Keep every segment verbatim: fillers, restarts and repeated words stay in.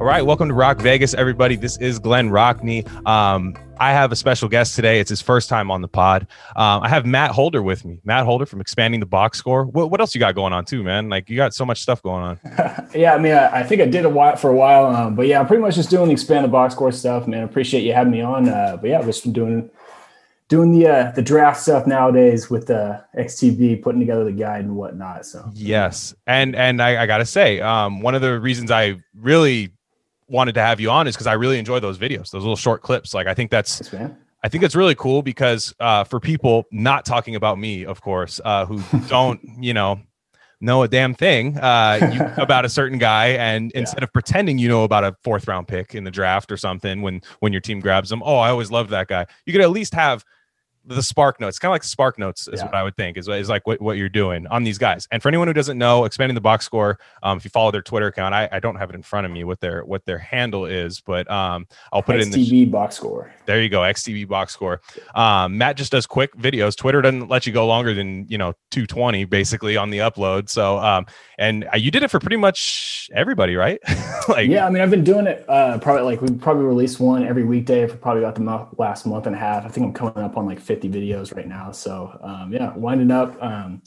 All right, welcome to Rock Vegas, everybody. This is Glenn Rockne. Um, I have a special guest today. It's his first time on the pod. Um, I have Matt Holder with me. Matt Holder from Expanding the Box Score. What, what else you got going on too, man? Like, you got so much stuff going on. yeah, I mean, I, I think I did a while for a while, um, but yeah, I'm pretty much just doing the Expand the Box Score stuff, man. I appreciate you having me on. Uh, but yeah, I've just been doing doing the uh, the draft stuff nowadays with the uh, X T B, putting together the guide and whatnot. So yes, and and I, I gotta say, um, one of the reasons I really wanted to have you on is because I really enjoy those videos, those little short clips. Like, I think that's, yes, I think it's really cool because uh, for people not talking about me, of course, uh, who don't, you know, know a damn thing uh, you, about a certain guy. And yeah, instead of pretending, you know, about a fourth round pick in the draft or something, when, when your team grabs them, oh, I always loved that guy. You could at least have the spark notes, kind of like the spark notes is yeah. what I would think is, is like what, what you're doing on these guys. And for anyone who doesn't know, Expanding the Box Score, um, if you follow their Twitter account, I, I don't have it in front of me what their what their handle is, but um, I'll put X T B it in the X T B Box Score. There you go, X T B Box Score. Um, Matt just does quick videos. Twitter doesn't let you go longer than, you know, two twenty basically on the upload. So um, and uh, you did it for pretty much everybody, right? like yeah, I mean, I've been doing it uh, probably like we probably release one every weekday for probably about the mo- last month and a half. I think I'm coming up on like fifty videos right now. So, um, yeah, winding up, um,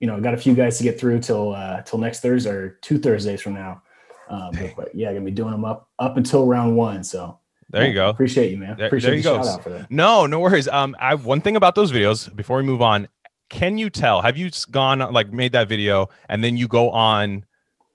you know, got a few guys to get through till, uh, till next Thursday or two Thursdays from now. Um, but, but yeah, I'm gonna be doing them up, up until round one. So there yeah, you go. Appreciate you, man. There, appreciate there you the shout out for that. No, no worries. Um, I have one thing about those videos before we move on. Can you tell, have you gone like made that video and then you go on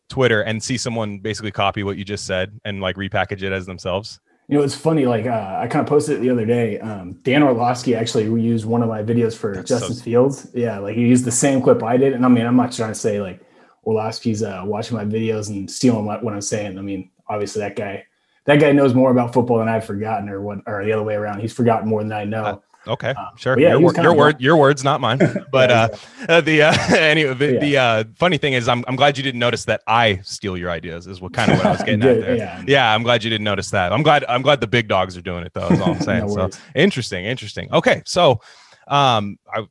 Twitter and see someone basically copy what you just said and like repackage it as themselves? You know, it's funny, like uh, I kind of posted it the other day. Um, Dan Orlovsky actually used one of my videos for That's Justin so... Fields. Yeah, like he used the same clip I did. And I mean, I'm not trying to say like Orlovsky's uh, watching my videos and stealing what I'm saying. I mean, obviously that guy, that guy knows more about football than I've forgotten, or what, or the other way around. He's forgotten more than I know. Uh, okay, um, sure. Yeah, your word, your, word, your words, not mine. But yeah, exactly. uh, the uh, anyway, the, yeah. the uh, funny thing is, I'm I'm glad you didn't notice that I steal your ideas. Is what kind of what I was getting at there. Yeah. yeah, I'm glad you didn't notice that. I'm glad I'm glad the big dogs are doing it though. Is all I'm saying. no so worries. interesting, interesting. Okay, so um, I,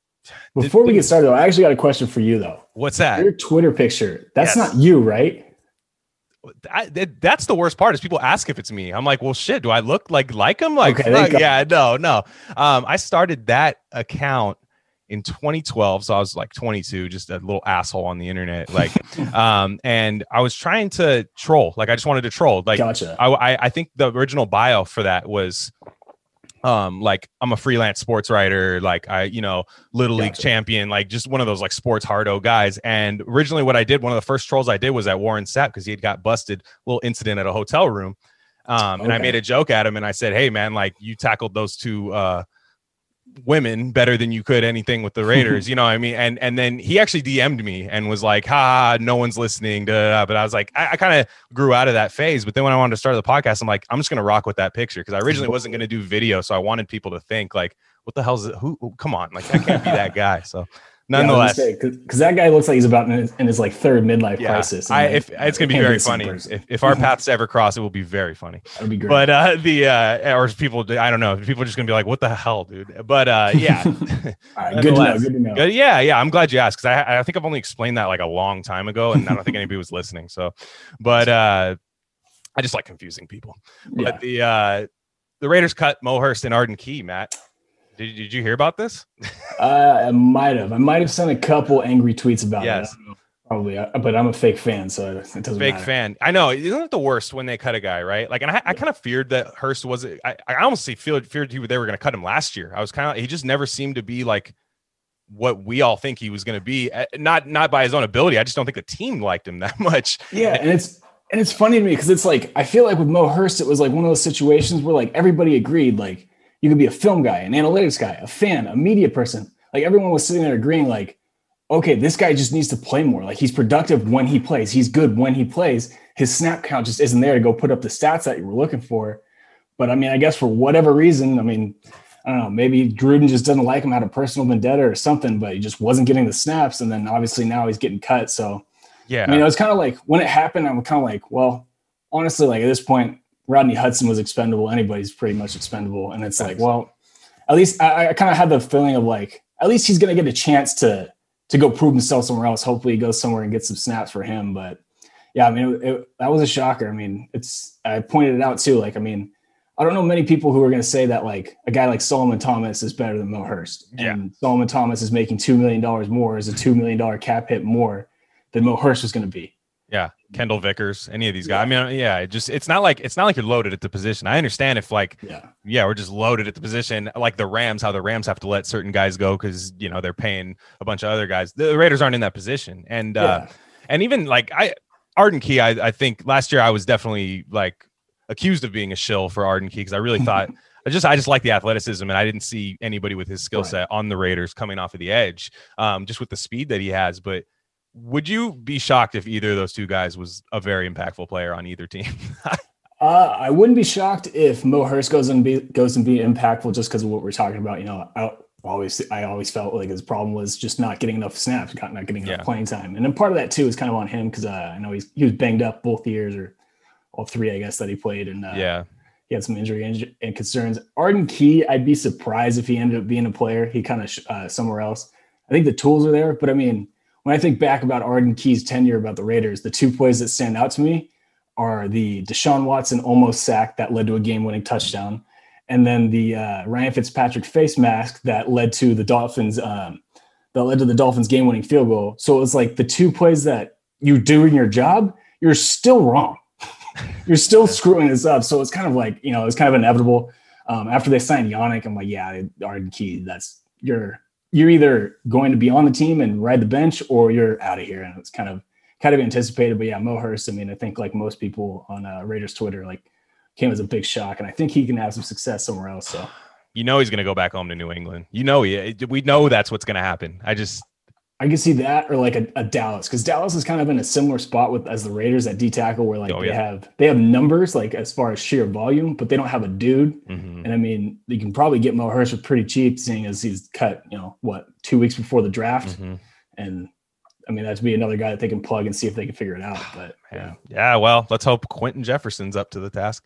before did, we get started, though, I actually got a question for you though. What's that? Your Twitter picture. That's yes. not you, right? I, that's the worst part is people ask if it's me. I'm like, well, shit, do I look like, like him? Like, okay, fuck, yeah, no, no. Um, I started that account in twenty twelve. So I was like twenty-two, just a little asshole on the internet. Like, um, and I was trying to troll. Like, I just wanted to troll. Like, gotcha. I, I, I think the original bio for that was, um, like I'm a freelance sports writer. Like I, you know, little gotcha. league champion, like just one of those like sports hardo guys. And originally what I did, one of the first trolls I did was at Warren Sapp, cause he had got busted, little incident at a hotel room. Um, okay. And I made a joke at him and I said, hey man, like you tackled those two, uh, women better than you could anything with the Raiders, you know what I mean? And and then he actually D M'd me and was like, ha, no one's listening. Da, da, da. But I was like, I, I kind of grew out of that phase. But then when I wanted to start the podcast, I'm like, I'm just going to rock with that picture because I originally wasn't going to do video. So I wanted people to think like, what the hell is it? Who, who come on, like I can't be that guy. So nonetheless, because yeah, that guy looks like he's about in his, in his like third midlife yeah, crisis. I, if, like, it's going to be very be funny. If, if our paths ever cross, it will be very funny. That'd be great. But uh, the uh, or people, I don't know, people are just going to be like, "What the hell, dude?" But uh, yeah, all right, good to know. Good to know. Good, yeah, yeah. I'm glad you asked because I, I think I've only explained that like a long time ago, and I don't think anybody was listening. So, but uh, I just like confusing people. But yeah. the uh, the Raiders cut Mo Hurst and Arden Key, Matt. Did, did you hear about this? uh, I might have. I might have sent a couple angry tweets about yes. it. Probably, but I'm a fake fan, so it doesn't fake matter. Fake fan. I know. Isn't it the worst when they cut a guy, right? Like, and I, I kind of feared that Hurst wasn't. I, I honestly feared, feared he, they were going to cut him last year. I was kind of. He just never seemed to be like what we all think he was going to be. Not not by his own ability. I just don't think the team liked him that much. Yeah, and it's. And it's funny to me because it's like I feel like with Mo Hurst, it was like one of those situations where like everybody agreed like. You could be a film guy, an analytics guy, a fan, a media person. Like everyone was sitting there agreeing like, okay, this guy just needs to play more. Like he's productive when he plays. He's good when he plays. His snap count just isn't there to go put up the stats that you were looking for. But I mean, I guess for whatever reason, I mean, I don't know, maybe Gruden just doesn't like him out of personal vendetta or something, but he just wasn't getting the snaps. And then obviously now he's getting cut. So yeah, I mean, it was kind of like when it happened, I'm kind of like, well, honestly, like at this point, Rodney Hudson was expendable. Anybody's pretty much expendable. And it's like, well, at least I, I kind of had the feeling of like, at least he's going to get a chance to, to go prove himself somewhere else. Hopefully he goes somewhere and gets some snaps for him. But yeah, I mean, it, it, that was a shocker. I mean, it's, I pointed it out too. Like, I mean, I don't know many people who are going to say that like a guy like Solomon Thomas is better than Mo Hurst. Yeah. And Solomon Thomas is making two million dollars more, is a two million dollars cap hit more than Mo Hurst was going to be. Yeah. Kendall Vickers, any of these guys. Yeah. I mean, yeah, it just, it's not like, it's not like you're loaded at the position. I understand if like, yeah. yeah, we're just loaded at the position, like the Rams, how the Rams have to let certain guys go. Cause you know, they're paying a bunch of other guys. The Raiders aren't in that position. And, yeah. uh, and even like I, Arden Key, I, I think last year I was definitely like accused of being a shill for Arden Key. Cause I really thought I just, I just like the athleticism and I didn't see anybody with his skill set right. on the Raiders coming off of the edge, um, just with the speed that he has, but would you be shocked if either of those two guys was a very impactful player on either team? uh, I wouldn't be shocked if Mo Hurst goes and be, goes and be impactful just because of what we're talking about. You know, I always I always felt like his problem was just not getting enough snaps, not getting enough yeah. playing time. And then part of that, too, is kind of on him because uh, I know he's, he was banged up both years or all three, I guess, that he played. And uh, yeah, he had some injury and, and concerns. Arden Key, I'd be surprised if he ended up being a player. He kind of uh, somewhere else. I think the tools are there, but I mean, when I think back about Arden Key's tenure about the Raiders, the two plays that stand out to me are the Deshaun Watson almost sack that led to a game-winning touchdown, and then the uh, Ryan Fitzpatrick face mask that led to the Dolphins um, that led to the Dolphins game-winning field goal. So it was like the two plays that you do in your job, you're still wrong. You're still screwing this up. So it's kind of like, you know, it's kind of inevitable. Um, after they signed Yannick, I'm like, yeah, Arden Key, that's your. You're either going to be on the team and ride the bench or you're out of here. And it's kind of, kind of anticipated, but yeah, Mo Hurst. I mean, I think like most people on uh, Raiders Twitter, like came as a big shock and I think he can have some success somewhere else. So, you know, he's going to go back home to New England. You know, he, we know that's what's going to happen. I just, I can see that or like a, a Dallas. Cause Dallas is kind of in a similar spot with as the Raiders at D tackle where like oh, they yeah. have, they have numbers like as far as sheer volume, but they don't have a dude. Mm-hmm. And I mean, you can probably get Mo Hurst for pretty cheap seeing as he's cut, you know, what, two weeks before the draft. Mm-hmm. And I mean, that'd be another guy that they can plug and see if they can figure it out. But yeah. Yeah. Well, let's hope Quentin Jefferson's up to the task.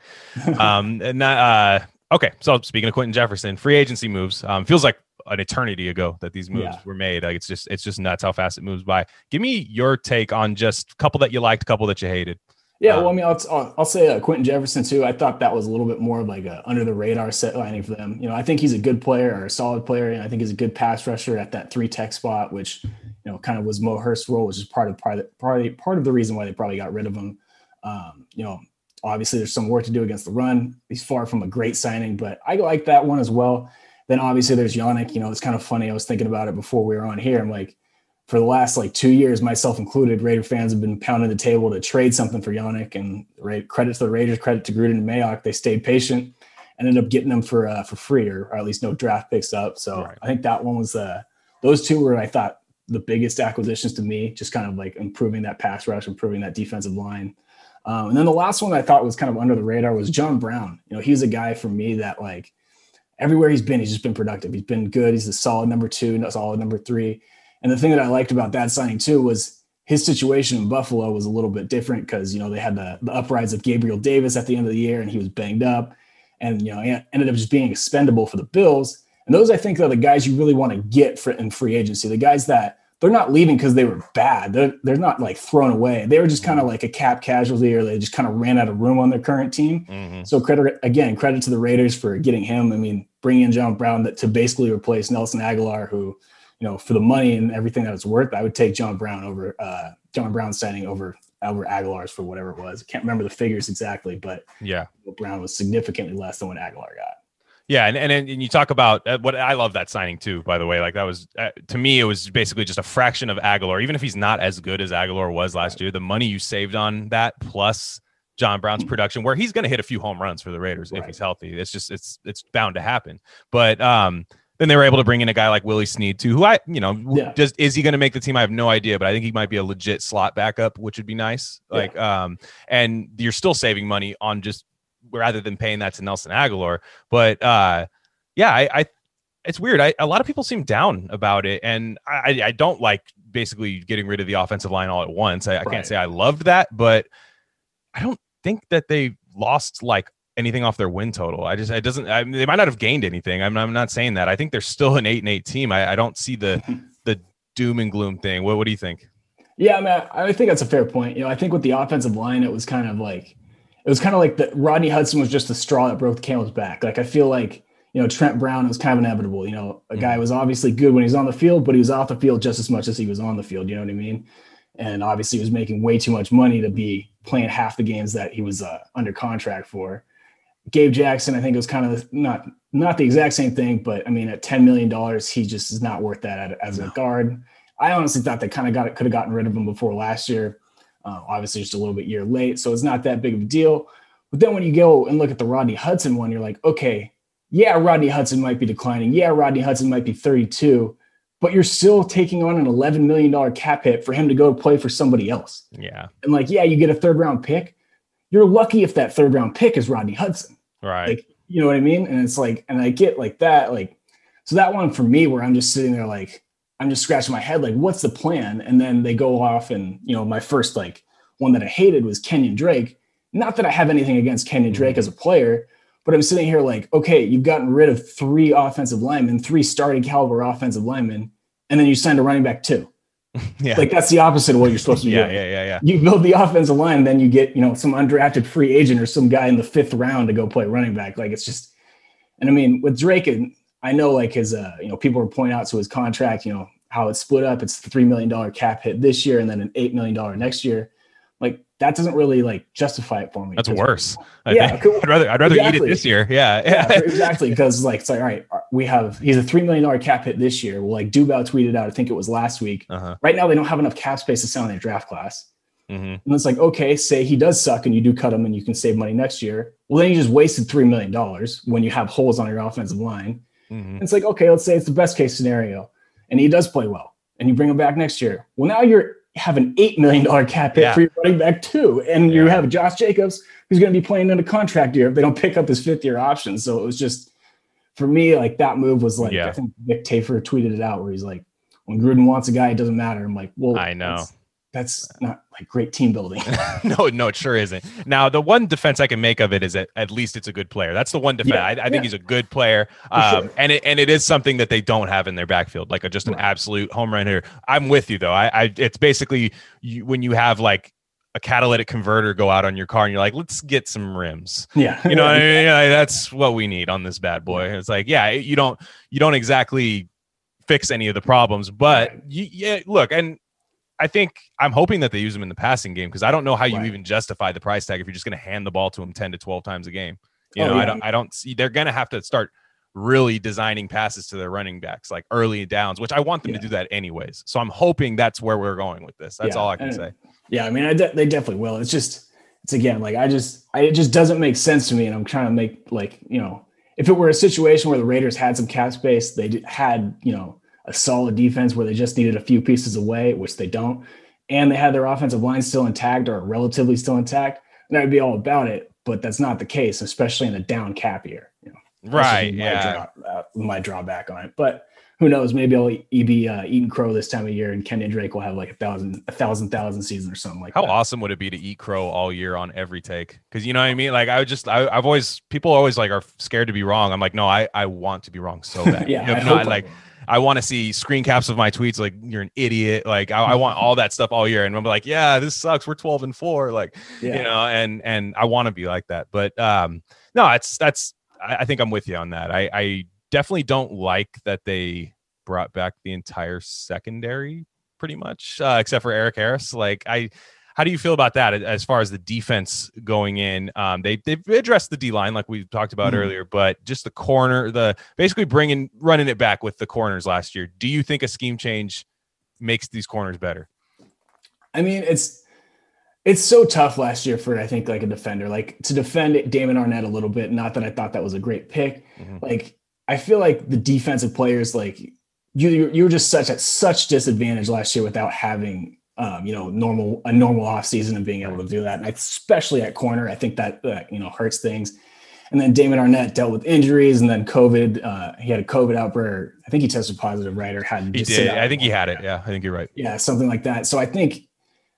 um, and, uh, okay. So speaking of Quentin Jefferson, free agency moves, um, feels like an eternity ago that these moves yeah. were made. Like it's just, it's just nuts how fast it moves by. Give me your take on just a couple that you liked, a couple that you hated. Yeah. Um, well, I mean, I'll, I'll, I'll say uh, Quentin Jefferson too. I thought that was a little bit more of like a under the radar set lining for them. You know, I think he's a good player or a solid player. And I think he's a good pass rusher at that three tech spot, which, you know, kind of was Mo Hurst's role, which is part of part of, part of, part of the reason why they probably got rid of him. Um, you know, obviously there's some work to do against the run. He's far from a great signing, but I like that one as well. Then obviously there's Yannick, you know, it's kind of funny. I was thinking about it before we were on here. I'm like, for the last like two years, myself included, Raider fans have been pounding the table to trade something for Yannick and right, credit to the Raiders, credit to Gruden and Mayock. They stayed patient and ended up getting them for, uh, for free or, or at least no draft picks up. So right. I think that one was, uh, those two were, I thought the biggest acquisitions to me, just kind of like improving that pass rush, improving that defensive line. Um, and then the last one I thought was kind of under the radar was John Brown. You know, he's a guy for me that like, everywhere he's been, he's just been productive. He's been good. He's a solid number two, solid number three. And the thing that I liked about that signing too was his situation in Buffalo was a little bit different because, you know, they had the, the uprise of Gabriel Davis at the end of the year and he was banged up and, you know, he ended up just being expendable for the Bills. And those, I think, are the guys you really want to get for, in free agency, the guys that they're not leaving because they were bad. They're, they're not like thrown away. They were just kind of like a cap casualty or they just kind of ran out of room on their current team. Mm-hmm. So credit again, credit to the Raiders for getting him. I mean, bringing in John Brown that, to basically replace Nelson Aguilar, who, you know, for the money and everything that it's worth, I would take John Brown over uh, John Brown signing over over Aguilar's for whatever it was. I can't remember the figures exactly, but yeah, Brown was significantly less than what Aguilar got. Yeah. And, and, and you talk about uh, what I love that signing too, by the way, like that was uh, to me, it was basically just a fraction of Aguilar, even if he's not as good as Aguilar was last year, the money you saved on that plus John Brown's production where he's going to hit a few home runs for the Raiders right. if he's healthy. It's just, it's, it's bound to happen. But um, then they were able to bring in a guy like Willie Snead too, who I, you know, yeah. just, is he going to make the team? I have no idea, but I think he might be a legit slot backup, which would be nice. Like yeah. um, and you're still saving money on just, rather than paying that to Nelson Aguilar. But uh, yeah, I, I, it's weird. I, a lot of people seem down about it. And I, I don't like basically getting rid of the offensive line all at once. I, I right. can't say I loved that, but I don't think that they lost like anything off their win total. I just, it doesn't, I mean, they might not have gained anything. I'm, I'm not saying that. I think they're still an eight and eight team. I, I don't see the, the doom and gloom thing. What, what do you think? Yeah, I mean, I think that's a fair point. You know, I think with the offensive line, it was kind of like, it was kind of like that Rodney Hudson was just the straw that broke the camel's back. Like, I feel like, you know, Trent Brown, it was kind of inevitable. You know, a guy was obviously good when he was on the field, but he was off the field just as much as he was on the field. You know what I mean? And obviously he was making way too much money to be playing half the games that he was uh, under contract for. Gabe Jackson, I think it was kind of not, not the exact same thing, but I mean, at ten million dollars, he just is not worth that as a no. guard. I honestly thought they kind of got it, could have gotten rid of him before last year. Uh, obviously just a little bit year late. So it's not that big of a deal. But then when you go and look at the Rodney Hudson one, you're like, okay, yeah, Rodney Hudson might be declining. Yeah, Rodney Hudson might be thirty-two, but you're still taking on an eleven million dollars cap hit for him to go play for somebody else. Yeah. And like, yeah, you get a third round pick. You're lucky if that third round pick is Rodney Hudson. Right. Like, you know what I mean? And it's like, and I get like that, like, so that one for me, where I'm just sitting there, like, I'm just scratching my head. Like, what's the plan? And then they go off and, you know, my first, like, one that I hated was Kenyon Drake. Not that I have anything against Kenyon Drake mm-hmm. as a player, but I'm sitting here like, okay, you've gotten rid of three offensive linemen, three starting caliber offensive linemen, and then you signed a running back too. Yeah. Like, that's the opposite of what you're supposed to do. Yeah, yeah, yeah, yeah. You build the offensive line, then you get, you know, some undrafted free agent or some guy in the fifth round to go play running back. Like, it's just, and I mean, with Drake, and I know like his, uh, you know, people were pointing out to his contract, you know, how it's split up. It's the three million dollars cap hit this year and then an eight million dollars next year. Like, that doesn't really like justify it for me. That's worse. I yeah. Cool. I'd rather, I'd rather exactly. eat it this year. Yeah. Yeah, yeah exactly. Cause like, it's like, all right, we have, he's a three million dollars cap hit this year. Well, like Dubow tweeted out, I think it was last week. Uh-huh. Right now they don't have enough cap space to sell in their draft class. Mm-hmm. And it's like, okay, say he does suck and you do cut him and you can save money next year. Well, then you just wasted three million dollars when you have holes on your offensive line. Mm-hmm. It's like, okay, let's say it's the best case scenario and he does play well and you bring him back next year. Well, now you're, have an eight million dollars cap hit yeah. for your running back too. And yeah. you have Josh Jacobs, who's going to be playing under contract year if they don't pick up his fifth year option. So it was just, for me, like that move was like, yeah. I think Vic Tafer tweeted it out where he's like, when Gruden wants a guy, it doesn't matter. I'm like, well, I know that's, that's not like great team building. no, no, it sure isn't. Now, the one defense I can make of it is that at least it's a good player. That's the one defense. Yeah. I, I yeah. think he's a good player. Um, sure. And it, and it is something that they don't have in their backfield, like a, just an right. absolute home run hitter. I'm with you though. I, I it's basically you, when you have like a catalytic converter go out on your car and you're like, let's get some rims. Yeah. You know, what I mean? Like, that's what we need on this bad boy. It's like, yeah, you don't, you don't exactly fix any of the problems, but you, yeah, look, and I think I'm hoping that they use him in the passing game. Cause I don't know how you right. even justify the price tag if you're just going to hand the ball to him ten to twelve times a game. You oh, know, yeah. I don't, I don't see, they're going to have to start really designing passes to their running backs, like early downs, which I want them yeah. to do that anyways. So I'm hoping that's where we're going with this. That's yeah. all I can and, say. Yeah. I mean, I de- they definitely will. It's just, it's again, like I just, I, it just doesn't make sense to me. And I'm trying to make like, you know, if it were a situation where the Raiders had some cap space, they did, had, you know, a solid defense where they just needed a few pieces away, which they don't. And they had their offensive line still intact or relatively still intact. And that would be all about it, but that's not the case, especially in a down cap year. You know, right. My yeah. Draw, uh, my drawback on it, but who knows, maybe I'll e- be uh, eating crow this time of year and Kenyon Drake will have like a thousand, a thousand, thousand season or something like How that. How awesome would it be to eat crow all year on every take? Cause you know what I mean? Like I would just, I, I've always, people always like are scared to be wrong. I'm like, no, I, I want to be wrong so bad. yeah. You know, I not, like, I want to see screen caps of my tweets. Like you're an idiot. Like I, I want all that stuff all year. And I'm like, yeah, this sucks. We're twelve and four. Like, yeah. you know, and, and I want to be like that, but um, no, it's, that's, I, I think I'm with you on that. I, I definitely don't like that they brought back the entire secondary pretty much, uh, except for Eric Harris. Like I, how do you feel about that as far as the defense going in? Um, they, they've addressed the D line like we talked about mm-hmm. earlier, but just the corner, the basically bringing, running it back with the corners last year. Do you think a scheme change makes these corners better? I mean, it's, it's so tough last year for, I think like a defender, like to defend Damon Arnett a little bit. Not that I thought that was a great pick. Mm-hmm. Like, I feel like the defensive players, like you, you were just such at such disadvantage last year without having, Um, you know, normal, a normal off season and being able to do that. And especially at corner, I think that, uh, you know, hurts things. And then Damon Arnett dealt with injuries and then COVID, uh, he had a COVID outbreak. I think he tested positive, right? Or had, he did. I think he had it. Yeah. I think you're right. Yeah. Something like that. So I think,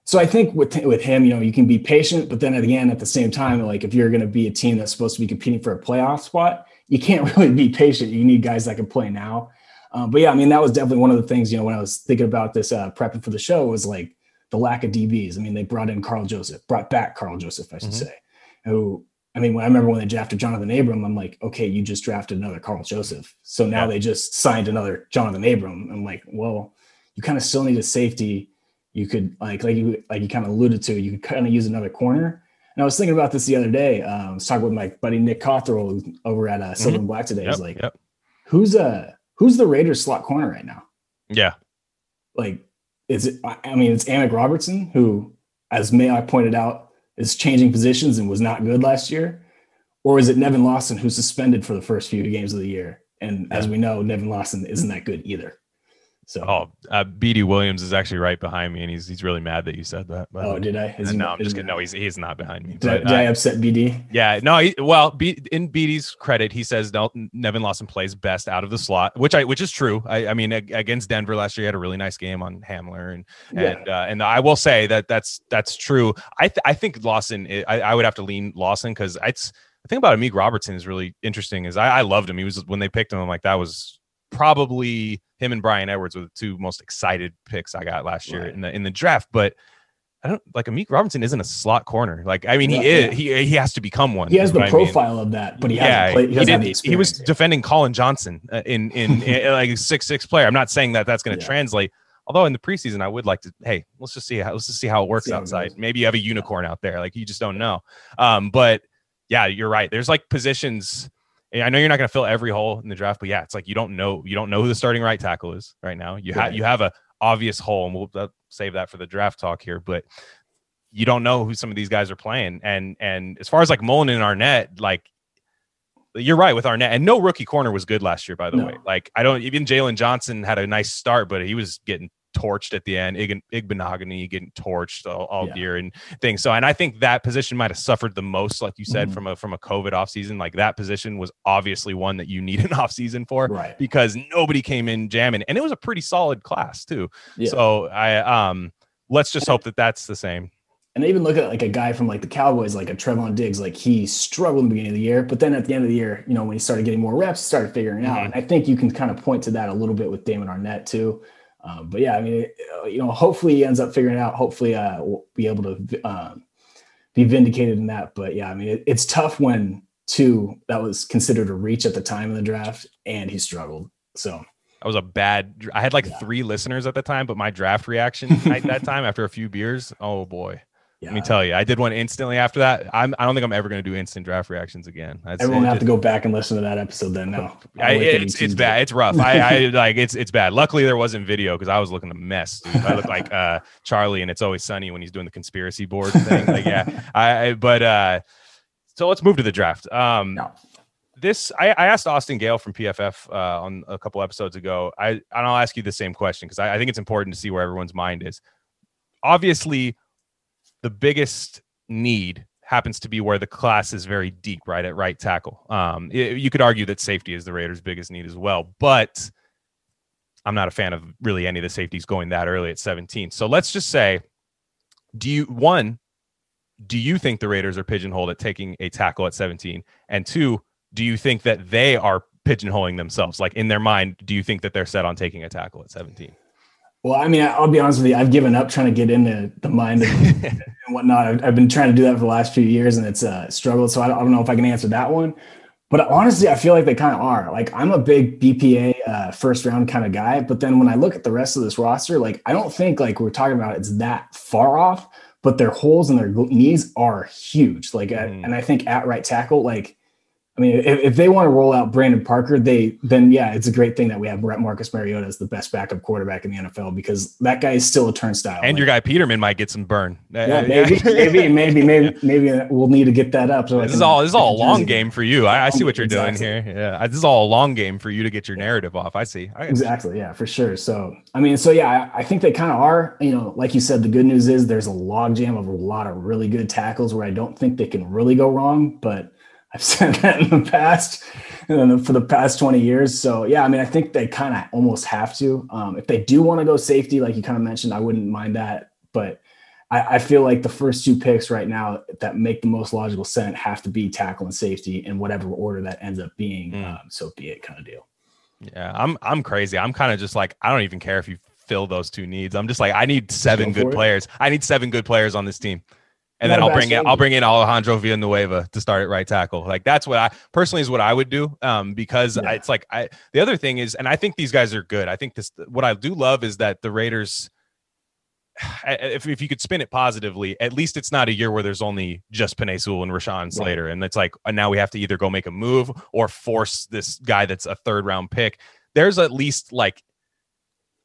so I think with, with him, you know, you can be patient, but then again, at the same time, like if you're going to be a team that's supposed to be competing for a playoff spot, you can't really be patient. You need guys that can play now. Um, but yeah, I mean, that was definitely one of the things, you know, when I was thinking about this, uh, prepping for the show was like the lack of D Bs. I mean, they brought in Karl Joseph, brought back Karl Joseph, I should mm-hmm. say. Who, I mean, I remember when they drafted Jonathan Abram, I'm like, okay, you just drafted another Karl Joseph. So now yeah. they just signed another Jonathan Abram. I'm like, well, you kind of still need a safety. You could, like, like you, like you kind of alluded to, you could kind of use another corner. And I was thinking about this the other day. Um, I was talking with my buddy Nick Cottrell over at uh, Silver and mm-hmm. Black today. Yep, He's like, yep. who's uh, who's the Raiders slot corner right now? Yeah. Like, is it, I mean, it's Amik Robertson, who, as Mayock pointed out, is changing positions and was not good last year. Or is it Nevin Lawson, who's suspended for the first few games of the year? And yeah. as we know, Nevin Lawson isn't that good either. So, oh, uh, B D Williams is actually right behind me, and he's he's really mad that you said that. But, oh, did I? Is no, I'm just kidding. No, he's he's not behind me. Did, but, I, did uh, I upset B D? Yeah, no. He, well, B, in B D's credit, he says no, Nevin Lawson plays best out of the slot, which I which is true. I, I mean, against Denver last year, he had a really nice game on Hamler, and yeah. and uh, and I will say that that's that's true. I th- I think Lawson. I, I would have to lean Lawson because I the thing about Amik Robertson is really interesting. Is I, I loved him. He was when they picked him. I'm like that was. Probably him and Brian Edwards were the two most excited picks I got last year right. in the in the draft. But I don't like Amik Robertson isn't a slot corner. Like I mean, yeah, he is. Yeah. He he has to become one. He has the profile I mean. of that, but he yeah, hasn't played. He, he, did, the he was yeah. defending Colin Johnson in in, in like a six six player. I'm not saying that that's going to yeah. translate. Although in the preseason, I would like to. Hey, let's just see how let's just see how it works see outside. It Maybe you have a unicorn yeah. out there. Like you just don't know. Um, but yeah, you're right. There's like positions. I know you're not going to fill every hole in the draft, but yeah, it's like you don't know you don't know who the starting right tackle is right now. You have you have a obvious hole, and we'll uh, save that for the draft talk here. But you don't know who some of these guys are playing, and and as far as like Mullen and Arnett, like you're right with Arnett, and no rookie corner was good last year, by the no. way. Like I don't even Jalen Johnson had a nice start, but he was getting torched at the end. Igbenogany getting torched all, all yeah. year and things. So, and I think that position might have suffered the most, like you said, mm-hmm. from a from a COVID offseason. Like that position was obviously one that you need an offseason for right. because nobody came in jamming, and it was a pretty solid class too. Yeah. So, I um let's just hope that that's the same. And I even look at like a guy from like the Cowboys, like a Trevon Diggs, like he struggled in the beginning of the year, but then at the end of the year, you know, when he started getting more reps, started figuring mm-hmm. out. And I think you can kind of point to that a little bit with Damon Arnett too. Um, but yeah, I mean, you know, hopefully he ends up figuring it out. Hopefully uh, we'll be able to um, be vindicated in that. But yeah, I mean, it, it's tough when two that was considered a reach at the time of the draft and he struggled. So that was a bad, I had like yeah. three listeners at the time, but my draft reaction night that time after a few beers. Oh boy. Yeah. Let me tell you, I did one instantly after that. I'm, I don't think I'm ever going to do instant draft reactions again. I'd Everyone have just, to go back and listen to that episode then. No, I, it's, it's bad. It's rough. I, I like it's it's bad. Luckily, there wasn't video because I was looking a mess. Dude. I looked like uh, Charlie and It's Always Sunny when he's doing the conspiracy board thing. Like, yeah. I, I but uh, so let's move to the draft. Um, no. This I, I asked Austin Gale from P F F uh, on a couple episodes ago. I and I'll ask you the same question because I, I think it's important to see where everyone's mind is. Obviously. The biggest need happens to be where the class is very deep, right? At right tackle. Um, it, you could argue that safety is the Raiders' biggest need as well, but I'm not a fan of really any of the safeties going that early at seventeen. So let's just say, do you, one, do you think the Raiders are pigeonholed at taking a tackle at seventeen? And two, do you think that they are pigeonholing themselves? Like in their mind, do you think that they're set on taking a tackle at seventeen? Well, I mean, I'll be honest with you. I've given up trying to get into the mind of and whatnot. I've, I've been trying to do that for the last few years, and it's a struggle. So I don't, I don't know if I can answer that one. But honestly, I feel like they kind of are. Like, I'm a big B P A uh, first round kind of guy. But then when I look at the rest of this roster, like, I don't think like we're talking about it's that far off. But their holes and their knees are huge. Like, mm. and I think at right tackle, like. I mean, if, if they want to roll out Brandon Parker, they then, yeah, it's a great thing that we have Marcus Mariota as the best backup quarterback in the N F L because that guy is still a turnstile. And like, your guy Peterman might get some burn. Yeah, maybe, maybe, maybe, maybe, maybe we'll need to get that up. So this can, is all this is all a long game for you. I, I see what you're exactly. doing here. Yeah, this is all a long game for you to get your narrative off. I see. I exactly. Yeah, for sure. So, I mean, so yeah, I, I think they kind of are. You know, like you said, the good news is there's a logjam of a lot of really good tackles where I don't think they can really go wrong, but. I've said that in the past and for the past twenty years. So, yeah, I mean, I think they kind of almost have to. Um, if they do want to go safety, like you kind of mentioned, I wouldn't mind that. But I, I feel like the first two picks right now that make the most logical sense have to be tackle and safety in whatever order that ends up being. Mm. Um, so be it kind of deal. Yeah, I'm I'm crazy. I'm kind of just like, I don't even care if you fill those two needs. I'm just like, I need seven go good players. I need seven good players on this team. And Not then I'll bring in, I'll bring in Alejandro Villanueva to start at right tackle. Like, that's what I personally is what I would do. Um, because yeah. I, it's like, I, the other thing is, and I think these guys are good. I think this, what I do love is that the Raiders, if if you could spin it positively, at least it's not a year where there's only just Penei Sewell and Rashawn Slater. Right. And it's like, now we have to either go make a move or force this guy that's a third round pick. There's at least like,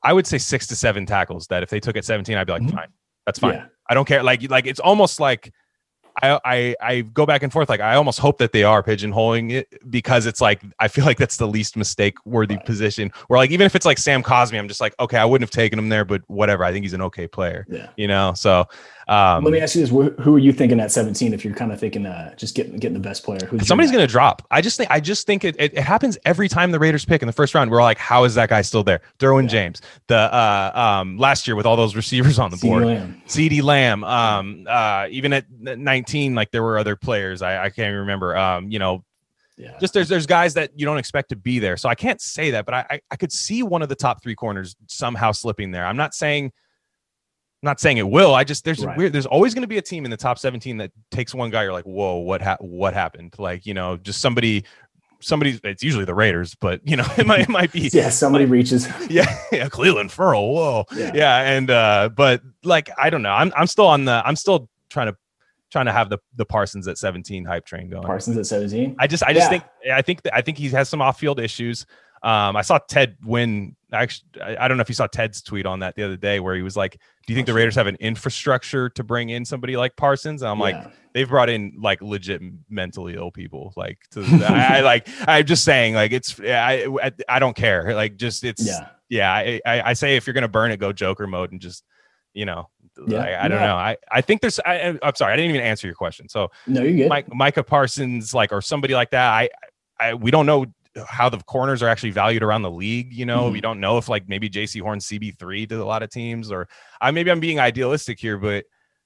I would say six to seven tackles that if they took at seventeen, I'd be like, mm-hmm. fine, that's fine. Yeah. I don't care. Like, like it's almost like I, I, I go back and forth. Like, I almost hope that they are pigeonholing it, because it's like, I feel like that's the least mistake worthy right. position, where like, even if it's like Sam Cosmi, I'm just like, okay, I wouldn't have taken him there, but whatever. I think he's an okay player, yeah. you know? So um, let me ask you this. Who are you thinking at seventeen? If you're kind of thinking uh, just getting, getting the best player, who's somebody's going to drop. I just think, I just think it, it, it happens every time the Raiders pick in the first round. We're like, how is that guy still there? Derwin yeah. James, the uh, um, last year with all those receivers on the board, CeeDee Lamb, Lamb um, uh, even at nineteen, like there were other players I, I can't remember. Um, you know, yeah. just there's there's guys that you don't expect to be there. So I can't say that, but I, I I could see one of the top three corners somehow slipping there. I'm not saying, I'm not saying it will. I just there's right. weird. There's always going to be a team in the top seventeen that takes one guy. You're like, whoa, what ha- what happened? Like, you know, just somebody. Somebody, it's usually the Raiders, but you know, it might, it might be, yeah, somebody like, reaches, yeah, yeah, Cleveland Ferrell, whoa, yeah. yeah, and uh, but like, I don't know, I'm I'm still on the, I'm still trying to. trying to have the, the Parsons at seventeen hype train going. Parsons at seventeen. I just, I just yeah. think, I think, that, I think he has some off field issues. Um, I saw Ted Wynn. Actually, I don't know if you saw Ted's tweet on that the other day, where he was like, do you think the Raiders have an infrastructure to bring in somebody like Parsons? And I'm yeah. like, they've brought in like legit mentally ill people. Like, to, I, I like, I'm just saying like, it's, I, I, I don't care. Like just, it's, yeah, yeah I, I, I say, if you're going to burn it, go Joker mode and just, you know, yeah, I, I don't yeah. know. I, I think there's, I, I'm sorry, I didn't even answer your question. So no, you're good. Mike, Micah Parsons, like, or somebody like that. I, I, we don't know how the corners are actually valued around the league. You know, mm-hmm. we don't know if like maybe J C Horn C B three to a lot of teams, or I, maybe I'm being idealistic here, but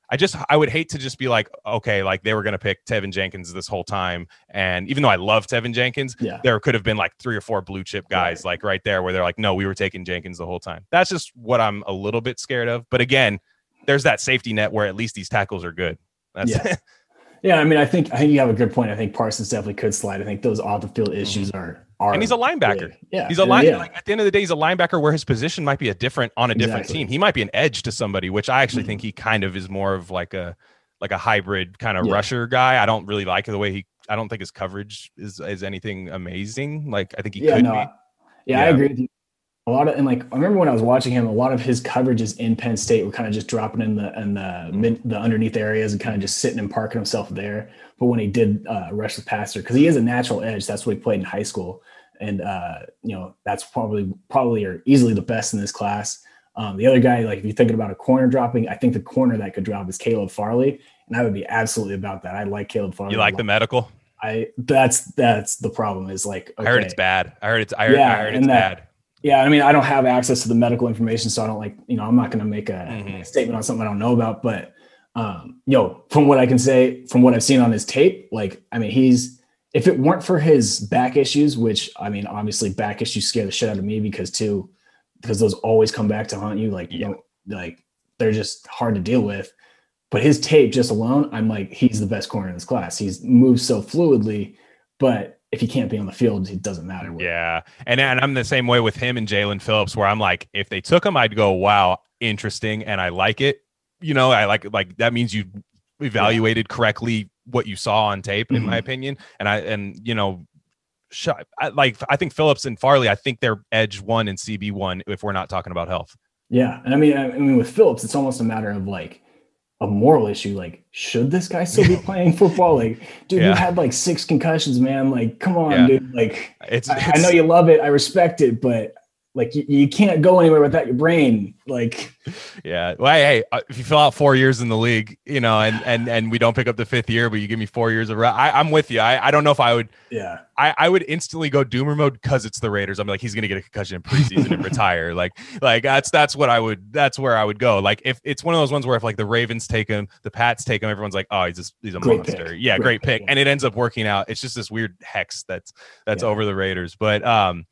I just, I would hate to just be like, okay, like they were going to pick Tevin Jenkins this whole time. And even though I love Tevin Jenkins, yeah. there could have been like three or four blue chip guys, right. like right there where they're like, no, we were taking Jenkins the whole time. That's just what I'm a little bit scared of. But again, there's that safety net where at least these tackles are good. That's yeah. yeah. I mean, I think, I think you have a good point. I think Parsons definitely could slide. I think those off the field issues mm-hmm. are, are, and he's a linebacker. Big. Yeah. He's a linebacker. Yeah. Like, at the end of the day, he's a linebacker where his position might be a different on a different exactly. team. He might be an edge to somebody, which I actually mm-hmm. think he kind of is more of like a, like a hybrid kind of yeah. rusher guy. I don't really like the way he, I don't think his coverage is, is anything amazing. Like I think he yeah, could no, be. I, yeah, yeah. I agree with you. A lot of, and like, I remember when I was watching him, a lot of his coverages in Penn State were kind of just dropping in the, in the mid, the underneath areas and kind of just sitting and parking himself there. But when he did uh, rush the passer, because he is a natural edge, that's what he played in high school. And, uh, you know, that's probably, probably or easily the best in this class. Um, the other guy, like, if you're thinking about a corner dropping, I think the corner that could drop is Caleb Farley. And I would be absolutely about that. I like Caleb Farley. You like the medical? I, that's, that's the problem is like, okay. I heard it's bad. I heard it's, I heard, yeah, I heard it's that, bad. Yeah, I mean, I don't have access to the medical information, so I don't like, you know, I'm not going to make a, mm-hmm. a statement on something I don't know about. But, um, yo, from what I can say, from what I've seen on his tape, like, I mean, he's, if it weren't for his back issues, which, I mean, obviously back issues scare the shit out of me because, too, because those always come back to haunt you. Like, yeah. you know, like they're just hard to deal with. But his tape just alone, I'm like, he's the best corner in this class. He's moved so fluidly, but if he can't be on the field, it doesn't matter. Yeah. And, and I'm the same way with him and Jalen Phillips, where I'm like, if they took him, I'd go, wow, interesting. And I like it. You know, I like, like that means you evaluated yeah. correctly what you saw on tape, in mm-hmm. my opinion. And I, and you know, sh- I, like, I think Phillips and Farley, I think they're edge one and C B one, if we're not talking about health. Yeah. And I mean, I, I mean, with Phillips, it's almost a matter of like, a moral issue, like should this guy still be playing football? Like, dude, yeah. you had like six concussions, man. Like, come on, yeah. dude. Like, it's, I, it's I know you love it, I respect it, but like, you, you can't go anywhere without your brain. Like, yeah. Well, hey, hey, if you fill out four years in the league, you know, and and and we don't pick up the fifth year, but you give me four years of, I, I'm with you. I, I don't know if I would. Yeah. I, I would instantly go doomer mode because it's the Raiders. I'm like, he's gonna get a concussion in preseason and retire. Like, like that's that's what I would. That's where I would go. Like, if it's one of those ones where if like the Ravens take him, the Pats take him, everyone's like, oh, he's just he's a great monster. Pick. Yeah, great, great pick, pick. Yeah. And it ends up working out. It's just this weird hex that's that's yeah. over the Raiders. But um,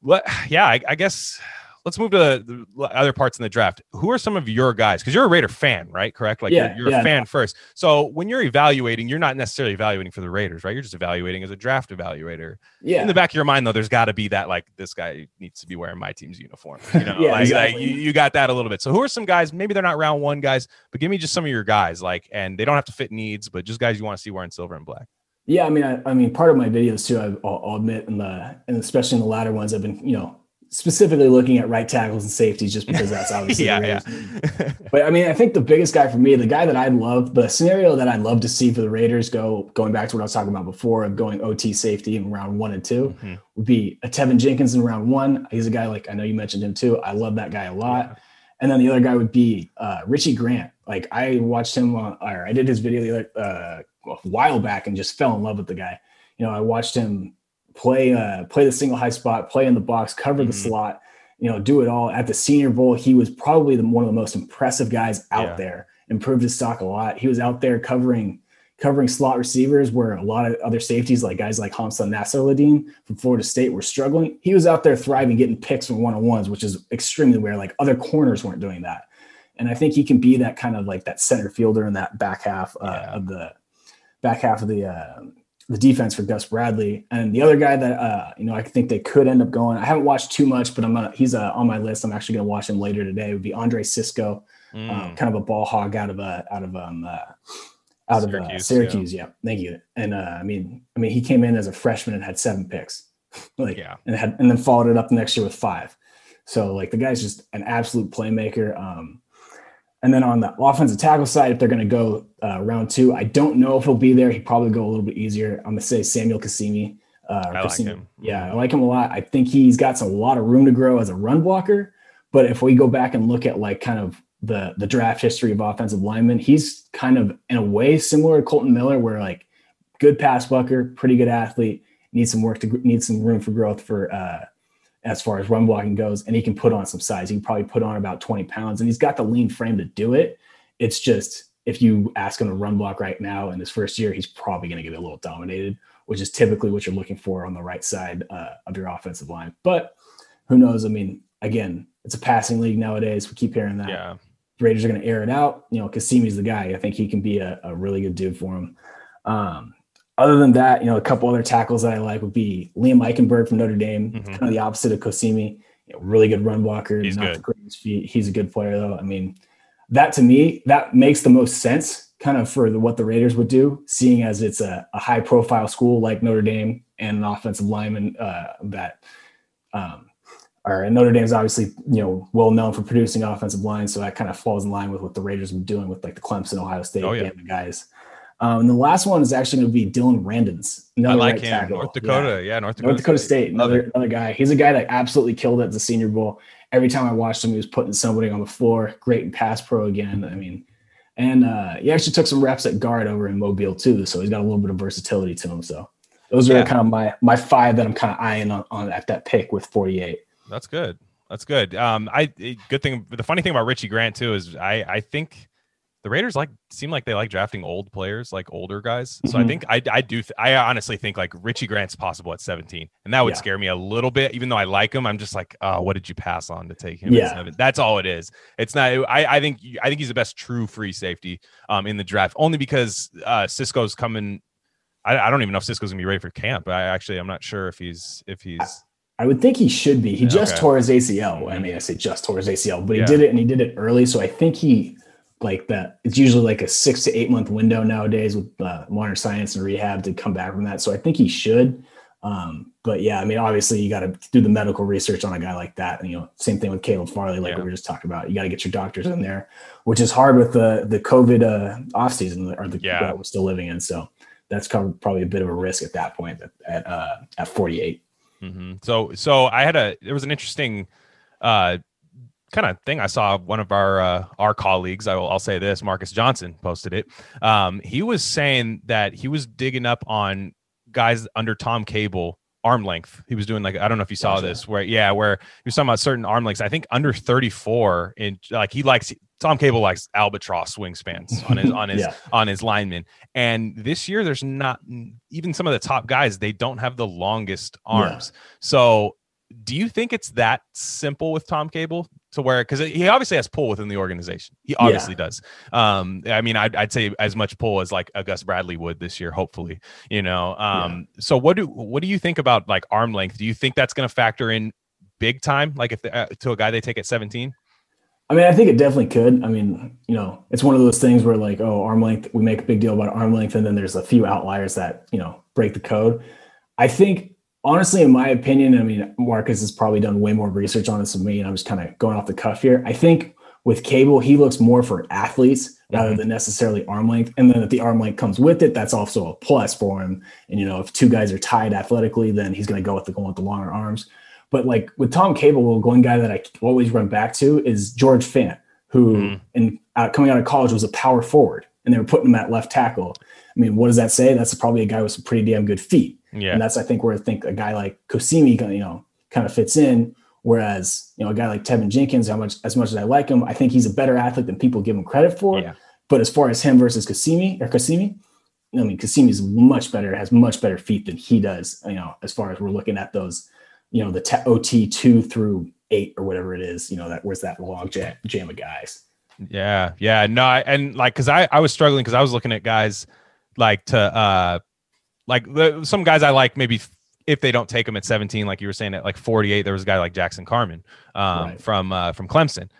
what? Yeah, I, I guess. let's move to the other parts in the draft. Who are some of your guys? Because you're a Raider fan, right? Correct? Like yeah, you're, you're yeah. a fan first. So when you're evaluating, you're not necessarily evaluating for the Raiders, right? You're just evaluating as a draft evaluator. Yeah. In the back of your mind, though, there's got to be that, like, this guy needs to be wearing my team's uniform. You know, yeah, like, exactly. like you, you got that a little bit. So who are some guys? Maybe they're not round one guys, but give me just some of your guys. Like, and they don't have to fit needs, but just guys you want to see wearing silver and black. Yeah, I mean, I, I mean, part of my videos too, I've, I'll, I'll admit, in the, and especially in the latter ones, I've been, you know, specifically looking at right tackles and safeties, just because that's obviously yeah, the Raiders. Yeah. But I mean, I think the biggest guy for me, the guy that I love, the scenario that I'd love to see for the Raiders go, going back to what I was talking about before of going O T safety in round one and two, mm-hmm. would be a Tevin Jenkins in round one. He's a guy, like, I know you mentioned him too. I love that guy a lot. Yeah. And then the other guy would be uh, Richie Grant. Like, I watched him on, or I did his video the other, uh, a while back, and just fell in love with the guy. You know, I watched him play, uh, play the single high spot, play in the box, cover mm-hmm. the slot, you know, do it all. At the Senior Bowl, he was probably the, one of the most impressive guys out yeah. there. Improved his stock a lot. He was out there covering, covering slot receivers where a lot of other safeties, like guys like Hamza Nasruddin from Florida State, were struggling. He was out there thriving, getting picks from one-on-ones, which is extremely rare. Like, other corners weren't doing that. And I think he can be that kind of, like, that center fielder in that back half uh, yeah. of the back half of the uh, the defense for Gus Bradley. And the other guy that, uh, you know, I think they could end up going, I haven't watched too much, but I'm gonna, he's uh, on my list. I'm actually going to watch him later today. It would be Andre Cisco, mm. um, kind of a ball hog out of uh, out of um, uh, out Syracuse, of uh, Syracuse. Yeah. yeah, thank you. And uh, I mean, I mean, he came in as a freshman and had seven picks, like, yeah. and had and then followed it up the next year with five. So, like, the guy's just an absolute playmaker. Um, And then on the offensive tackle side, if they're going to go uh, round two, I don't know if he'll be there. He'd probably go a little bit easier. I'm going to say Samuel Kasimi. Uh, I like Kasimi. him. Yeah, I like him a lot. I think he's got some, a lot of room to grow as a run blocker. But if we go back and look at, like, kind of the, the draft history of offensive linemen, he's kind of in a way similar to Colton Miller, where, like, good pass blocker, pretty good athlete, needs some work to needs some room for growth for uh as far as run blocking goes, and he can put on some size. He can probably put on about twenty pounds, and he's got the lean frame to do it. It's just, if you ask him to run block right now in his first year, he's probably going to get a little dominated, which is typically what you're looking for on the right side uh, of your offensive line. But who knows? I mean, again, it's a passing league nowadays. We keep hearing that. Yeah. Raiders are going to air it out. You know, Kasimi's the guy. I think he can be a, a really good dude for him. Um, Other than that, you know, a couple other tackles that I like would be Liam Eichenberg from Notre Dame, mm-hmm. kind of the opposite of Kasimi. You know, really good run blocker. He's not good. The greatest feet. He's a good player, though. I mean, that to me, that makes the most sense kind of for the, what the Raiders would do, seeing as it's a, a high-profile school like Notre Dame and an offensive lineman uh, that um, are – and Notre Dame's obviously, you know, well-known for producing offensive lines, so that kind of falls in line with what the Raiders were doing with, like, the Clemson, Ohio State, oh, yeah. Bama guys. Um, and the last one is actually going to be Dylan Randins. I like right him. Tackle. North Dakota. Yeah. yeah, North Dakota, North Dakota State. State another, another guy. He's a guy that absolutely killed it at the Senior Bowl. Every time I watched him, he was putting somebody on the floor. Great in pass pro again. I mean, and uh, he actually took some reps at guard over in Mobile too. So he's got a little bit of versatility to him. So those yeah. are kind of my, my five that I'm kind of eyeing on, on at that pick with forty-eight. That's good. That's good. Um, I, good thing. The funny thing about Richie Grant too, is I, I think, the Raiders like seem like they like drafting old players, like older guys. So mm-hmm. I think I I do th- I honestly think like Richie Grant's possible at seventeen, and that would yeah. scare me a little bit. Even though I like him, I'm just like, oh, what did you pass on to take him? Yeah. That's all it is. It's not. I I think I think he's the best true free safety um in the draft, only because uh, Cisco's coming. I, I don't even know if Cisco's gonna be ready for camp. I actually I'm not sure if he's if he's. I- I would think he should be. He yeah, just okay. tore his A C L. I mean, I say just tore his A C L, but he yeah. did it and he did it early. So I think he. Like that, it's usually like a six to eight month window nowadays with uh, modern science and rehab to come back from that. So I think he should. Um, but yeah, I mean, obviously you got to do the medical research on a guy like that. And, you know, same thing with Caleb Farley, like yeah. we were just talking about, you got to get your doctors in there, which is hard with the, the COVID uh, off season or the yeah. that we're still living in. So that's probably a bit of a risk at that point at, at, uh, at forty-eight. Mm-hmm. So, so I had a, there was an interesting uh kind of thing I saw. One of our uh, our colleagues, I will I'll say this, Marcus Johnson posted it. Um, he was saying that he was digging up on guys under Tom Cable arm length. He was doing like I don't know if you saw this where yeah where he was talking about certain arm lengths. I think under thirty-four in like he likes Tom Cable likes albatross wingspans on his on his yeah. on his linemen. And this year there's not even some of the top guys they don't have the longest arms. Yeah. So Do you think it's that simple with Tom Cable to where, because he obviously has pull within the organization. He obviously yeah. does. Um, I mean, I'd, I'd say as much pull as like a Gus Bradley would this year, hopefully, you know. Um, yeah. So what do what do you think about like arm length? Do you think that's going to factor in big time? Like if they, uh, to a guy they take at seventeen? I mean, I think it definitely could. I mean, you know, it's one of those things where like, oh, arm length, we make a big deal about arm length. And then there's a few outliers that, you know, break the code. I think, honestly, in my opinion, I mean, Marcus has probably done way more research on this than me, and I'm just kind of going off the cuff here. I think with Cable, he looks more for athletes mm-hmm. rather than necessarily arm length. And then if the arm length comes with it, that's also a plus for him. And, you know, if two guys are tied athletically, then he's going to go with the going with the longer arms. But like with Tom Cable, one guy that I always run back to is George Fant, who mm. in, uh, coming out of college was a power forward, and they were putting him at left tackle. I mean, what does that say? That's probably a guy with some pretty damn good feet. Yeah. And that's, I think, where I think a guy like Kosimi, you know, kind of fits in. Whereas, you know, a guy like Tevin Jenkins, how much as much as I like him, I think he's a better athlete than people give him credit for. Yeah. But as far as him versus Kosimi or Kosimi, I mean, Kosimi's much better, has much better feet than he does, you know, as far as we're looking at those, you know, the t- O T two through eight or whatever it is, you know, that where's that log jam, jam of guys. Yeah. Yeah. No. I, and like, cause I, I was struggling cause I was looking at guys like to, uh, like the, some guys I like, maybe if they don't take them at seventeen, like you were saying at like forty-eight, there was a guy like Jackson Carman um, right. from, uh, from Clemson,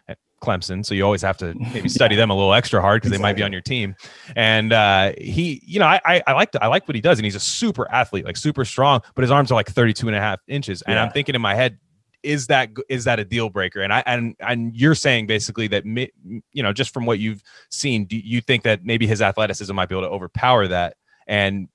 Clemson. So you always have to maybe study yeah. them a little extra hard because exactly. they might be on your team. And uh, he, you know, I, I, I like, to, I like what he does. And he's a super athlete, like super strong, but his arms are like thirty-two and a half inches. Yeah. And I'm thinking in my head, is that, is that a deal breaker? And I, and, and you're saying basically that, you know, just from what you've seen, do you think that maybe his athleticism might be able to overpower that? And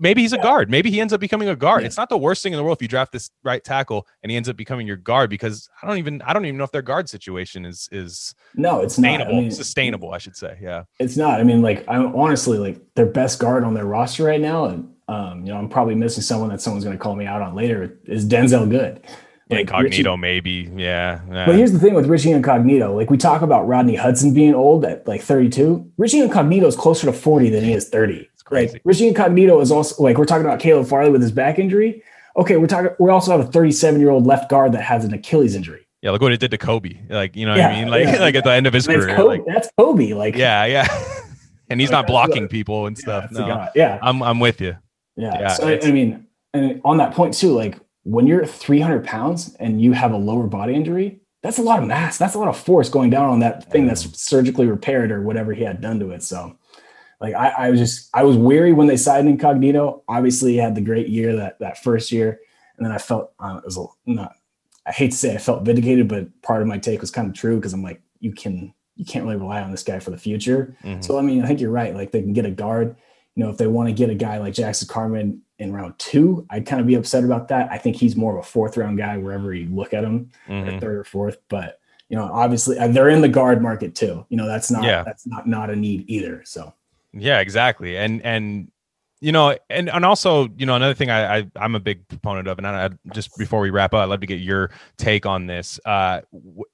maybe he's a guard. Maybe he ends up becoming a guard. Yeah. It's not the worst thing in the world if you draft this right tackle and he ends up becoming your guard, because I don't even I don't even know if their guard situation is is no, it's sustainable. Not. I mean, sustainable, I should say. Yeah, it's not. I mean, like I'm honestly like their best guard on their roster right now, and um, you know, I'm probably missing someone that someone's going to call me out on later is Denzel Good. Like Incognito, Richie, maybe. Yeah. Nah. But here's the thing with Richie Incognito. Like we talk about Rodney Hudson being old at like thirty-two. Richie Incognito is closer to forty than he is thirty. Crazy. Right. Richie Incognito is also like, we're talking about Caleb Farley with his back injury. Okay. We're talking, we also have a thirty-seven year old left guard that has an Achilles injury. Yeah. Look what it did to Kobe. Like, you know yeah, what I mean? Like, yeah, like at the end of his career. Kobe, like, that's Kobe. Like, yeah. Yeah. And he's like, not blocking like, people and yeah, stuff. No, yeah. I'm, I'm with you. Yeah. yeah so, I mean, and on that point too, like when you're three hundred pounds and you have a lower body injury, that's a lot of mass. That's a lot of force going down on that thing that's surgically repaired or whatever he had done to it. So, Like I, I was just, I was weary when they signed Incognito. Obviously, he had the great year that that first year, and then I felt uh, it was a, not. I hate to say I felt vindicated, but part of my take was kind of true because I'm like, you can you can't really rely on this guy for the future. Mm-hmm. So I mean, I think you're right. Like they can get a guard. You know, if they want to get a guy like Jackson Carman in round two, I'd kind of be upset about that. I think he's more of a fourth round guy wherever you look at him, mm-hmm. or third or fourth. But you know, obviously they're in the guard market too. You know, that's not yeah. that's not not a need either. So. Yeah, exactly. And, and, you know, and, and also, you know, another thing I, I I'm a big proponent of, and I, I just before we wrap up, I'd love to get your take on this. Uh, w-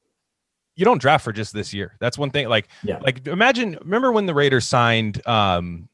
you don't draft for just this year. That's one thing. Like, yeah. like imagine, remember when the Raiders signed, um,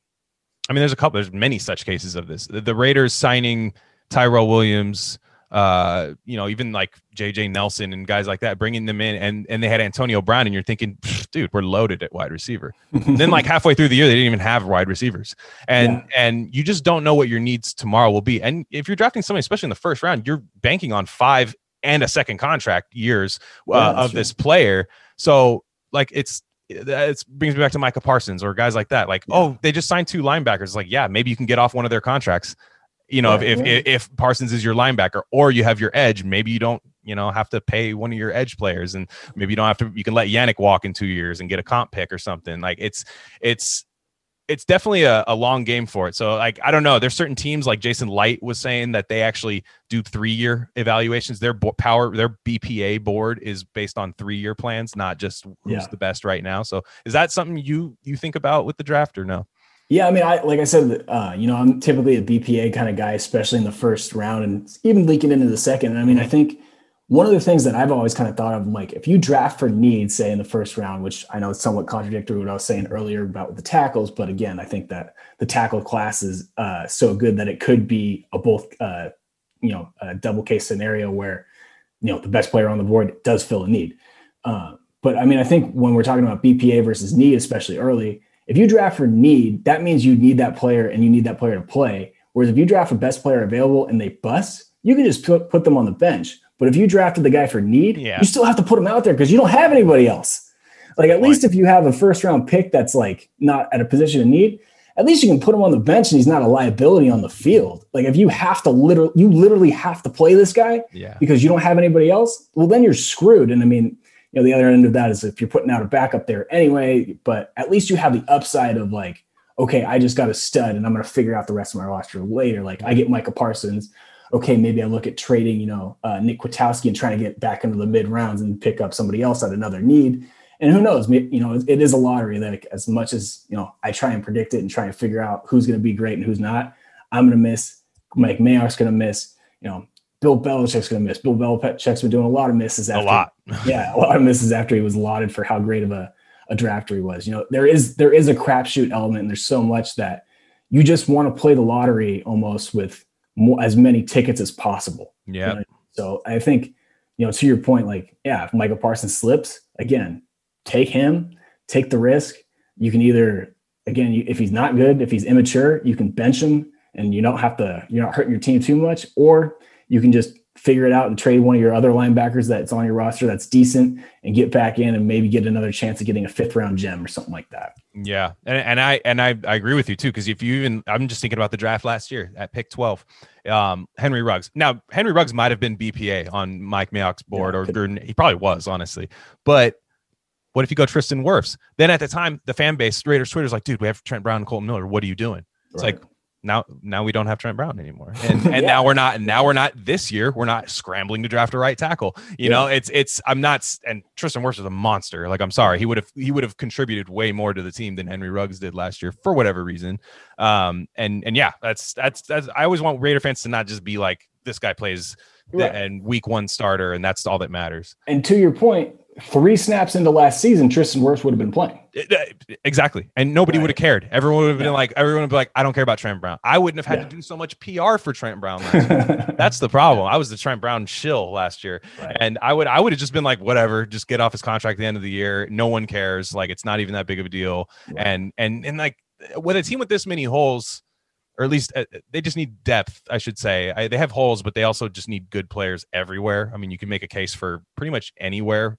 I mean, there's a couple, there's many such cases of this, the, the Raiders signing Tyrell Williams, uh, you know, even like J J Nelson and guys like that, bringing them in, and, and they had Antonio Brown, and you're thinking, dude, we're loaded at wide receiver. Then like halfway through the year, they didn't even have wide receivers. And, yeah. and you just don't know what your needs tomorrow will be. And if you're drafting somebody, especially in the first round, you're banking on five and a second contract years uh, yeah, of true. this player. So like, it's, it brings me back to Micah Parsons or guys like that. Like, yeah. oh, they just signed two linebackers. It's like, yeah, maybe you can get off one of their contracts. You know, yeah, if, yeah. if if Parsons is your linebacker or you have your edge, maybe you don't, you know, have to pay one of your edge players, and maybe you don't have to, you can let Yannick walk in two years and get a comp pick or something. Like it's, it's, it's definitely a, a long game for it. So like, I don't know, there's certain teams like Jason Light was saying that they actually do three year evaluations. Their bo- power, their B P A board is based on three year plans, not just who's yeah. the best right now. So is that something you, you think about with the draft or no? Yeah, I mean, I like I said, uh, you know, I'm typically a B P A kind of guy, especially in the first round and even leaking into the second. And I mean, I think one of the things that I've always kind of thought of, like, if you draft for need, say, in the first round, which I know is somewhat contradictory to what I was saying earlier about the tackles. But again, I think that the tackle class is uh, so good that it could be a both, uh, you know, a double case scenario where you know, the best player on the board does fill a need. Uh, but I mean, I think when we're talking about B P A versus need, especially early, if you draft for need, that means you need that player and you need that player to play. Whereas if you draft the best player available and they bust, you can just put, put them on the bench. But if you drafted the guy for need, yeah. you still have to put him out there because you don't have anybody else. Like, at least if you have a first round pick that's like not at a position of need, at least you can put him on the bench and he's not a liability on the field. Like, if you have to literally, you literally have to play this guy yeah. because you don't have anybody else, well, then you're screwed. And I mean, you know, the other end of that is if you're putting out a backup there anyway, but at least you have the upside of like, okay, I just got a stud and I'm going to figure out the rest of my roster later. Like, I get Micah Parsons. Okay, maybe I look at trading, you know, uh, Nick Kwiatkowski and trying to get back into the mid rounds and pick up somebody else at another need. And who knows, maybe, you know, it, it is a lottery that like, as much as, you know, I try and predict it and try and figure out who's going to be great and who's not, I'm going to miss. Mike Mayock's going to miss, you know, Bill Belichick's going to miss. Bill Belichick's been doing a lot of misses. After, a lot. yeah. A lot of misses after he was lauded for how great of a, a drafter he was. You know, there is, there is a crapshoot element and there's so much that you just want to play the lottery almost with more, as many tickets as possible. Yeah. You know? So I think, you know, to your point, like, yeah, if Micah Parsons slips again, take him, take the risk. You can either, again, you, if he's not good, if he's immature, you can bench him and you don't have to, you're not hurting your team too much, or you can just figure it out and trade one of your other linebackers that's on your roster that's decent and get back in and maybe get another chance at getting a fifth round gem or something like that. Yeah. And, and I, and I, I agree with you too. Cause if you even, I'm just thinking about the draft last year at pick twelve, um, Henry Ruggs. Now Henry Ruggs might've been B P A on Mike Mayock's board yeah, or Gordon. He probably was, honestly, but what if you go Tristan Wirfs? Then at the time, the fan base, Raiders Twitter's like, dude, we have Trent Brown and Colton Miller. What are you doing? It's right. like, now, now we don't have Trent Brown anymore. And, and yeah. now we're not, and now we're not this year. We're not scrambling to draft a right tackle. You yeah. know, it's, it's, I'm not, and Tristan Wirfs is a monster. Like, I'm sorry. He would have, he would have contributed way more to the team than Henry Ruggs did last year for whatever reason. Um, and, and yeah, that's, that's, that's, I always want Raider fans to not just be like, this guy plays right. the, and week one starter. And that's all that matters. And to your point, three snaps into last season, Tristan Wirfs would have been playing. Exactly. And nobody right. would have cared. Everyone would have been yeah. like, everyone would be like, I don't care about Trent Brown. I wouldn't have had yeah. to do so much P R for Trent Brown last year. That's the problem. I was the Trent Brown shill last year. Right. And I would, I would have just been like, whatever, just get off his contract at the end of the year. No one cares. Like, it's not even that big of a deal. Right. And, and, and like with a team with this many holes, or at least uh, they just need depth, I should say. I, they have holes, but they also just need good players everywhere. I mean, you can make a case for pretty much anywhere.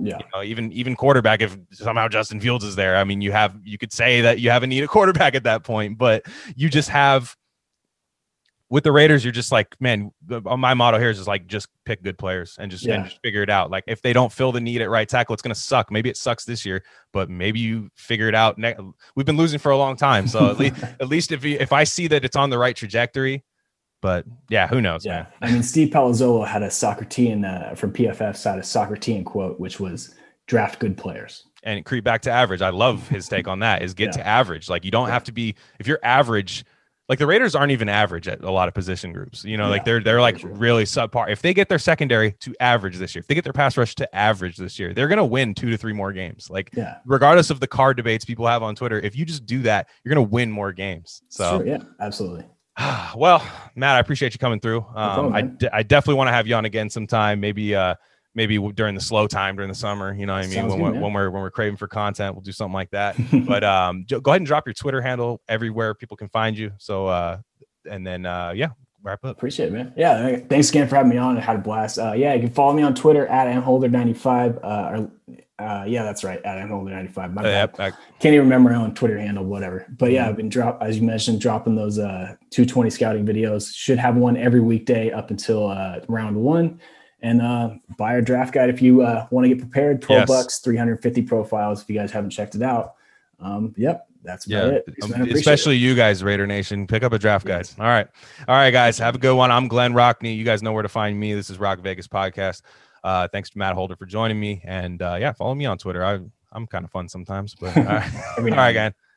Yeah, you know, even even quarterback. If somehow Justin Fields is there, I mean, you have you could say that you have a need a quarterback at that point. But you just have with the Raiders, you're just like, man. My motto here is just like, just pick good players and just, yeah. and just figure it out. Like, if they don't fill the need at right tackle, it's gonna suck. Maybe it sucks this year, but maybe you figure it out. Next, we've been losing for a long time, so at least at least if you, if I see that it's on the right trajectory. But yeah, who knows? Yeah, man. I mean, Steve Palazzolo had a Socratean uh, from P F F side, a Socratean quote, which was "draft good players and creep back to average." I love his take on that. Is get yeah. to average. Like, you don't have to be, if you're average. Like, the Raiders aren't even average at a lot of position groups. You know, yeah, like they're they're like true. really subpar. If they get their secondary to average this year, if they get their pass rush to average this year, they're gonna win two to three more games. Like, yeah. regardless of the card debates people have on Twitter, if you just do that, you're gonna win more games. So sure, yeah, absolutely. Well, Matt, I appreciate you coming through. Um, I, d- I definitely want to have you on again sometime. Maybe, uh, maybe during the slow time during the summer. You know what I mean? Sounds when, good, we're, when we're when we're craving for content, we'll do something like that. But um, go ahead and drop your Twitter handle everywhere people can find you. So, uh, and then uh, yeah, wrap up. Appreciate it, man. Yeah, thanks again for having me on. I had a blast. Uh, yeah, you can follow me on Twitter at amholder ninety-five. Uh, or, uh, yeah, that's right, at amholder ninety-five. My bad. Uh, yeah, I- Can't even remember my own Twitter handle, whatever. But yeah, I've been drop as you mentioned, dropping those uh, two twenty scouting videos. Should have one every weekday up until uh, round one. And uh, buy our draft guide if you uh, want to get prepared. twelve yes. bucks, three hundred fifty profiles. If you guys haven't checked it out, um, yep. That's about yeah. it. Man, especially it. You guys, Raider Nation, pick up a draft guide. All right. All right, guys, have a good one. I'm Glenn Rockne. You guys know where to find me. This is Rock Vegas Podcast. Uh, thanks to Matt Holder for joining me. And uh, yeah, follow me on Twitter. I, I'm kind of fun sometimes, but all right. All right, guys.